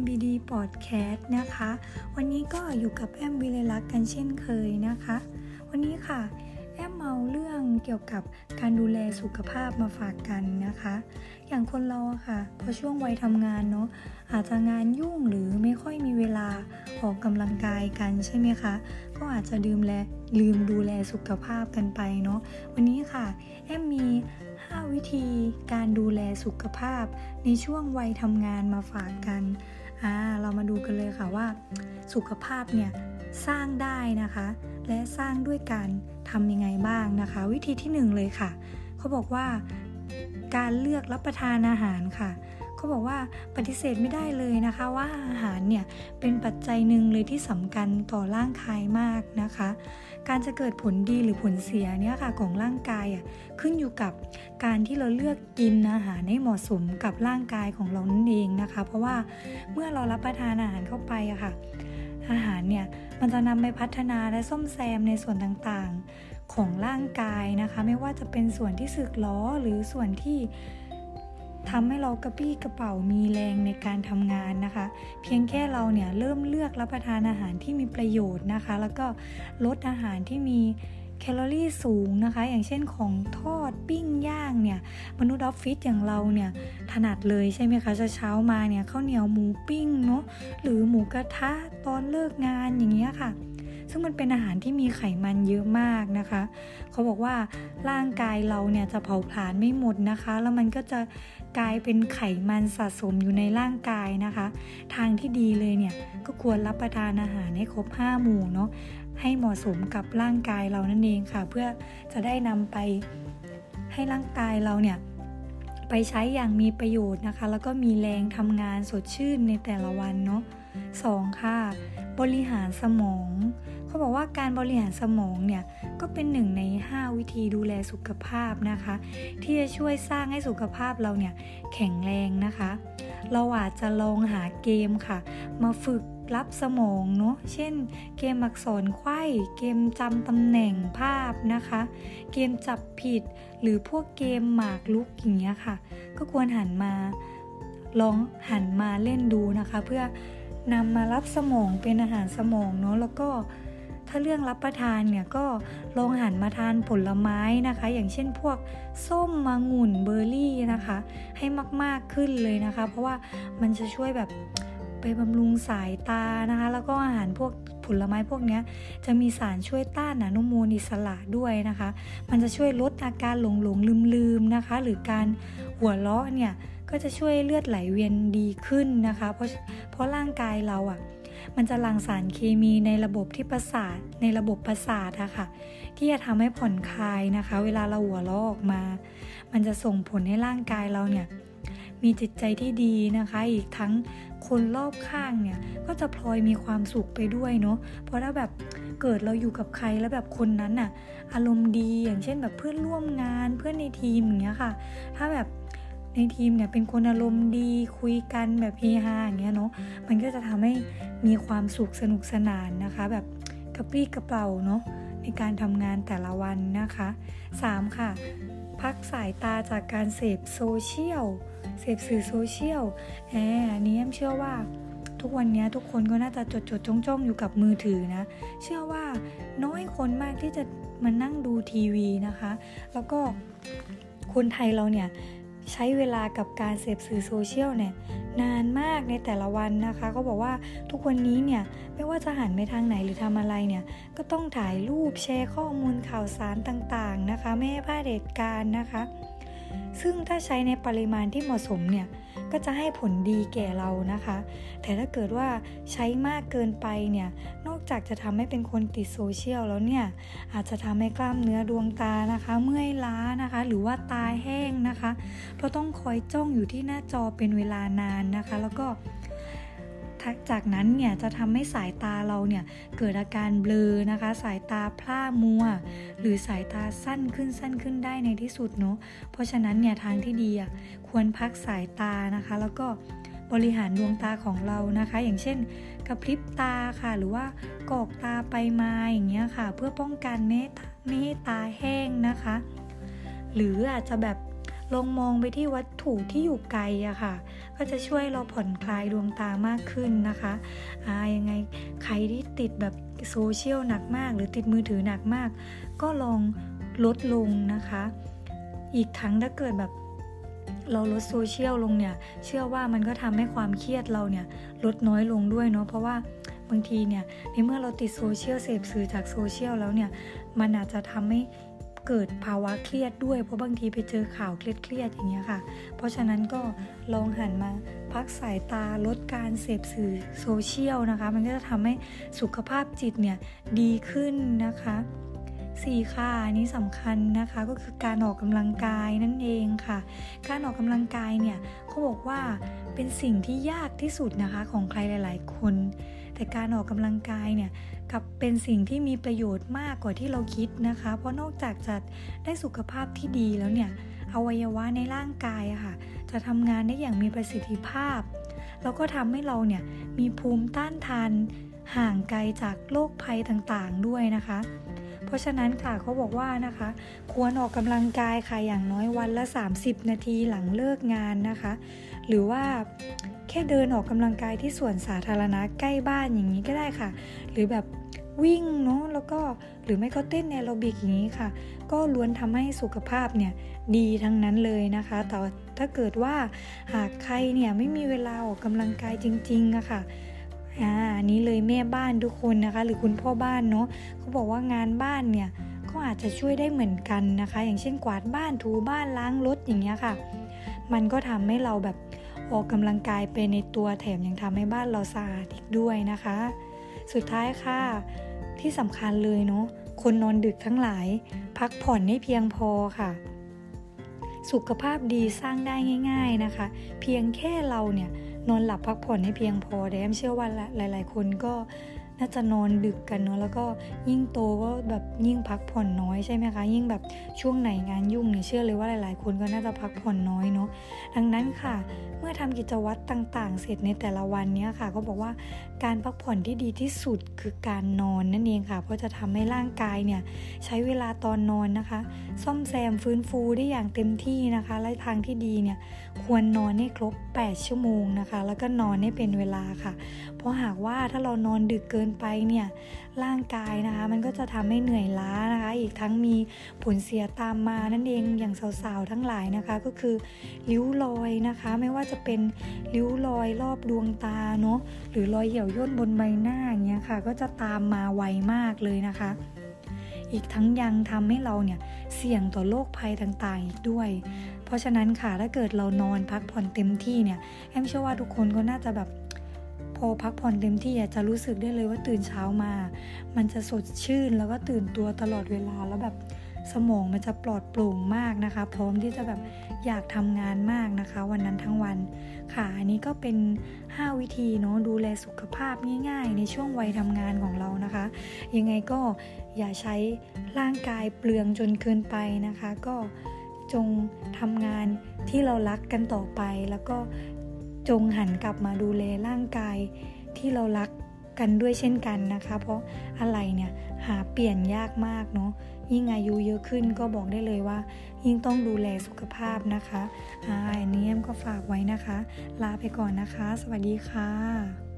MBD Podcast นะคะวันนี้ก็อยู่กับแอมวิไลลักษณ์กันเช่นเคยนะคะวันนี้ค่ะแอมเอาเรื่องเกี่ยวกับการดูแลสุขภาพมาฝากกันนะคะอย่างคนเราค่ะพอช่วงวัยทำงานเนาะอาจจะงานยุ่งหรือไม่ค่อยมีเวลาออกกำลังกายกันใช่ไหมคะก็อาจจะลืมดูแลสุขภาพกันไปเนาะวันนี้ค่ะแอมมี5วิธีการดูแลสุขภาพในช่วงวัยทำงานมาฝากกันเรามาดูกันเลยค่ะว่าสุขภาพเนี่ยสร้างได้นะคะและสร้างด้วยการทำยังไงบ้างนะคะวิธีที่1เลยค่ะเขาบอกว่าการเลือกรับประทานอาหารค่ะเขาบอกว่าปฏิเสธไม่ได้เลยนะคะว่าอาหารเนี่ยเป็นปัจจัยหนึ่งเลยที่สำคัญต่อร่างกายมากนะคะการจะเกิดผลดีหรือผลเสียเนี่ยค่ะของร่างกายขึ้นอยู่กับการที่เราเลือกกินอาหารให้เหมาะสมกับร่างกายของเรานั่นเองนะคะเพราะว่าเมื่อเรารับประทานอาหารเข้าไปค่ะอาหารเนี่ยมันจะนำไปพัฒนาและซ่อมแซมในส่วนต่างๆของร่างกายนะคะไม่ว่าจะเป็นส่วนที่สึกหรอหรือส่วนที่ทำให้เรากระปี้กระเป๋ามีแรงในการทำงานนะคะเพียงแค่เราเนี่ยเริ่มเลือกรับประทานอาหารที่มีประโยชน์นะคะแล้วก็ลดอาหารที่มีแคลอรี่สูงนะคะอย่างเช่นของทอดปิ้งย่างเนี่ยมนุษย์ออฟฟิศอย่างเราเนี่ยถนัดเลยใช่ไหมคะเช้ามาเนี่ยข้าวเหนียวหมูปิ้งเนาะหรือหมูกระทะตอนเลิกงานอย่างเงี้ยค่ะซึ่งมันเป็นอาหารที่มีไขมันเยอะมากนะคะเขาบอกว่าร่างกายเราเนี่ยจะเผาผลาญไม่หมดนะคะแล้วมันก็จะกลายเป็นไขมันสะสมอยู่ในร่างกายนะคะทางที่ดีเลยเนี่ยก็ควรรับประทานอาหารให้ครบ5 หมู่เนาะให้เหมาะสมกับร่างกายเรานั่นเองค่ะเพื่อจะได้นำไปให้ร่างกายเราเนี่ยไปใช้อย่างมีประโยชน์นะคะแล้วก็มีแรงทำงานสดชื่นในแต่ละวันเนาะ2ค่ะบริหารสมองเขาบอกว่าการบริหารสมองเนี่ยก็เป็นหนึ่งใน5วิธีดูแลสุขภาพนะคะที่จะช่วยสร้างให้สุขภาพเราเนี่ยแข็งแรงนะคะเราอาจจะลองหาเกมค่ะมาฝึกรับสมองเนาะเช่นเกมอักษรไขว้เกมจำตำแหน่งภาพนะคะเกมจับผิดหรือพวกเกมหมากรุกอย่างเงี้ยค่ะก็ควรหันมาเล่นดูนะคะเพื่อนำมารับสมองเป็นอาหารสมองเนาะแล้วก็ถ้าเรื่องรับประทานเนี่ยก็ลองหันมาทานผลไม้นะคะอย่างเช่นพวกส้มองุ่นเบอร์รี่นะคะให้มากๆขึ้นเลยนะคะเพราะว่ามันจะช่วยแบบไปบำรุงสายตานะคะแล้วก็อาหารพวกผลไม้พวกนี้จะมีสารช่วยต้านอนุมูลอิสระด้วยนะคะมันจะช่วยลดอาการหลงลืมๆนะคะหรือการหัวเราะเนี่ยก็จะช่วยเลือดไหลเวียนดีขึ้นนะคะเพราะร่างกายเรามันจะหลั่งสารเคมีในระบบประสาทค่ะที่จะทำให้ผ่อนคลายนะคะเวลาเราหัวเราะออกมามันจะส่งผลให้ร่างกายเราเนี่ยมีจิตใจที่ดีนะคะอีกทั้งคนรอบข้างเนี่ยก็จะพลอยมีความสุขไปด้วยเนาะเพราะถ้าแบบเกิดเราอยู่กับใครแล้วแบบคนนั้นอารมณ์ดีอย่างเช่นแบบเพื่อนร่วมงานเพื่อนในทีมอย่างเงี้ยค่ะถ้าแบบในทีมเนี่ยเป็นคนอารมณ์ดีคุยกันแบบเฮฮาอย่างเงี้ยเนาะมันก็จะทำให้มีความสุขสนุกสนานนะคะแบบกระปรี้กระเปร่าเนาะในการทำงานแต่ละวันนะคะ3ค่ะพักสายตาจากการเสพสื่อโซเชียลอันนี้เชื่อว่าทุกวันนี้ทุกคนก็น่าจะจดจ้องอยู่กับมือถือนะเชื่อว่าน้อยคนมากที่จะมานั่งดูทีวีนะคะแล้วก็คนไทยเราเนี่ยใช้เวลากับการเสพสื่อโซเชียลเนี่ยนานมากในแต่ละวันนะคะเขาบอกว่าทุกวันนี้เนี่ยไม่ว่าจะหันไปทางไหนหรือทำอะไรเนี่ยก็ต้องถ่ายรูปแชร์ข้อมูลข่าวสารต่างๆนะคะไม่ให้พลาดเหตุการณ์นะคะซึ่งถ้าใช้ในปริมาณที่เหมาะสมเนี่ยก็จะให้ผลดีแก่เรานะคะแต่ถ้าเกิดว่าใช้มากเกินไปเนี่ยนอกจากจะทำให้เป็นคนติดโซเชียลแล้วเนี่ยอาจจะทำให้กล้ามเนื้อดวงตานะคะเมื่อยล้านะคะหรือว่าตาแห้งนะคะเพราะต้องคอยจ้องอยู่ที่หน้าจอเป็นเวลานานนะคะแล้วก็จากนั้นเนี่ยจะทำให้สายตาเราเนี่ยเกิดอาการเบลอนะคะสายตาพร่ามัวหรือสายตาสั้นขึ้นได้ในที่สุดเนาะเพราะฉะนั้นเนี่ยทางที่ดีควรพักสายตานะคะแล้วก็บริหารดวงตาของเรานะคะอย่างเช่นกระพริบตาค่ะหรือว่ากอกตาไปมาอย่างเงี้ยค่ะเพื่อป้องกันไม่ให้ตาแห้งนะคะหรืออาจจะแบบลองมองไปที่วัตถุที่อยู่ไกลค่ะก็ ก็จะช่วยเราผ่อนคลายดวงตามากขึ้นนะคะยังไงใครที่ติดแบบโซเชียลหนักมากหรือติดมือถือหนักมากก็ลองลดลงนะคะอีกทั้งถ้าเกิดแบบเราลดโซเชียลลงเนี่ยเชื่อว่ามันก็ทำให้ความเครียดเราเนี่ยลดน้อยลงด้วยเนาะเพราะว่าบางทีเนี่ยในเมื่อเราติดโซเชียลเสพสื่อจากโซเชียลแล้วเนี่ยมันอาจจะทำให้เกิดภาวะเครียดด้วยเพราะบางทีไปเจอข่าวเครียดๆอย่างเงี้ยค่ะเพราะฉะนั้นก็ลองหันมาพักสายตาลดการเสพสื่อโซเชียลนะคะมันก็จะทำให้สุขภาพจิตเนี่ยดีขึ้นนะคะ4ค่ะอันนี้สำคัญนะคะก็คือการออกกำลังกายนั่นเองค่ะการออกกำลังกายเนี่ยเขาบอกว่าเป็นสิ่งที่ยากที่สุดนะคะของใครหลายๆคนแต่การออกกำลังกายเนี่ยกับเป็นสิ่งที่มีประโยชน์มากกว่าที่เราคิดนะคะเพราะนอกจากจะได้สุขภาพที่ดีแล้วเนี่ยอวัยวะในร่างกายอะค่ะจะทำงานได้อย่างมีประสิทธิภาพแล้วก็ทำให้เราเนี่ยมีภูมิต้านทานห่างไกลจากโรคภัยต่างๆด้วยนะคะเพราะฉะนั้นค่ะเขาบอกว่านะคะควรออกกำลังกายค่ะอย่างน้อยวันละ30นาทีหลังเลิกงานนะคะหรือว่าแค่เดินออกกำลังกายที่สวนสาธารณะใกล้บ้านอย่างนี้ก็ได้ค่ะหรือแบบวิ่งเนาะแล้วก็หรือไม่ก็เต้นแอโรบิกอย่างนี้ค่ะก็ล้วนทำให้สุขภาพเนี่ยดีทั้งนั้นเลยนะคะแต่ถ้าเกิดว่าหากใครเนี่ยไม่มีเวลาออกกำลังกายจริงๆอะค่ะอันนี้เลยแม่บ้านทุกคนนะคะหรือคุณพ่อบ้านเนาะเขาบอกว่างานบ้านเนี่ยก็อาจจะช่วยได้เหมือนกันนะคะอย่างเช่นกวาดบ้านถูบ้านล้างรถอย่างเงี้ยค่ะมันก็ทำให้เราแบบออกกำลังกายไปในตัวแถมยังทำให้บ้านเราสะอาดอีกด้วยนะคะสุดท้ายค่ะที่สำคัญเลยเนาะคนนอนดึกทั้งหลายพักผ่อนให้เพียงพอค่ะสุขภาพดีสร้างได้ง่ายๆนะคะเพียงแค่เราเนี่ยนอนหลับพักผ่อนให้เพียงพอแอมเชื่อว่าหลายๆคนก็น่าจะนอนดึกกันเนาะแล้วก็ยิ่งโตก็แบบยิ่งพักผ่อนน้อยใช่ไหมคะยิ่งแบบช่วงไหนงานยุ่งเนี่ยเชื่อเลยว่าหลายๆคนก็น่าจะพักผ่อนน้อยเนาะดังนั้นค่ะเมื่อทำกิจวัตรต่างๆเสร็จในแต่ละวันเนี้ยค่ะก็บอกว่าการพักผ่อนที่ดีที่สุดคือการนอนนั่นเองค่ะเพราะจะทำให้ร่างกายเนี่ยใช้เวลาตอนนอนนะคะซ่อมแซมฟื้นฟูได้อย่างเต็มที่นะคะและทางที่ดีเนี่ยควรนอนให้ครบ8ชั่วโมงนะคะแล้วก็นอนให้เป็นเวลาค่ะเพราะหากว่าถ้าเรานอนดึกเกินไปเนี่ยร่างกายนะคะมันก็จะทำให้เหนื่อยล้านะคะอีกทั้งมีผลเสียตามมานั่นเองอย่างสาวๆทั้งหลายนะคะก็คือริ้วรอยนะคะไม่ว่าจะเป็นริ้วรอยรอบดวงตาเนาะหรือรอยเหี่ยวย่นบนใบหน้าอย่างเงี้ยค่ะก็จะตามมาไวมากเลยนะคะอีกทั้งยังทำให้เราเนี่ยเสี่ยงต่อโรคภัยต่างๆอีกด้วยเพราะฉะนั้นค่ะถ้าเกิดเรานอนพักผ่อนเต็มที่เนี่ยแอมเชื่อว่าทุกคนก็น่าจะแบบพอพักผ่อนเต็มที่จะรู้สึกได้เลยว่าตื่นเช้ามามันจะสดชื่นแล้วก็ตื่นตัวตลอดเวลาแล้วแบบสมองมันจะปลอดโปร่งมากนะคะพร้อมที่จะแบบอยากทำงานมากนะคะวันนั้นทั้งวันค่ะอันนี้ก็เป็น5วิธีเนาะดูแลสุขภาพง่ายๆในช่วงวัยทำงานของเรานะคะยังไงก็อย่าใช้ร่างกายเปลืองจนเกินไปนะคะก็จงทำงานที่เรารักกันต่อไปแล้วก็จงหันกลับมาดูแลร่างกายที่เรารักกันด้วยเช่นกันนะคะเพราะอะไรเนี่ยหาเปลี่ยนยากมากเนาะยิ่งอายุเยอะขึ้นก็บอกได้เลยว่ายิ่งต้องดูแลสุขภาพนะคะอันนี้แอมก็ฝากไว้นะคะลาไปก่อนนะคะสวัสดีค่ะ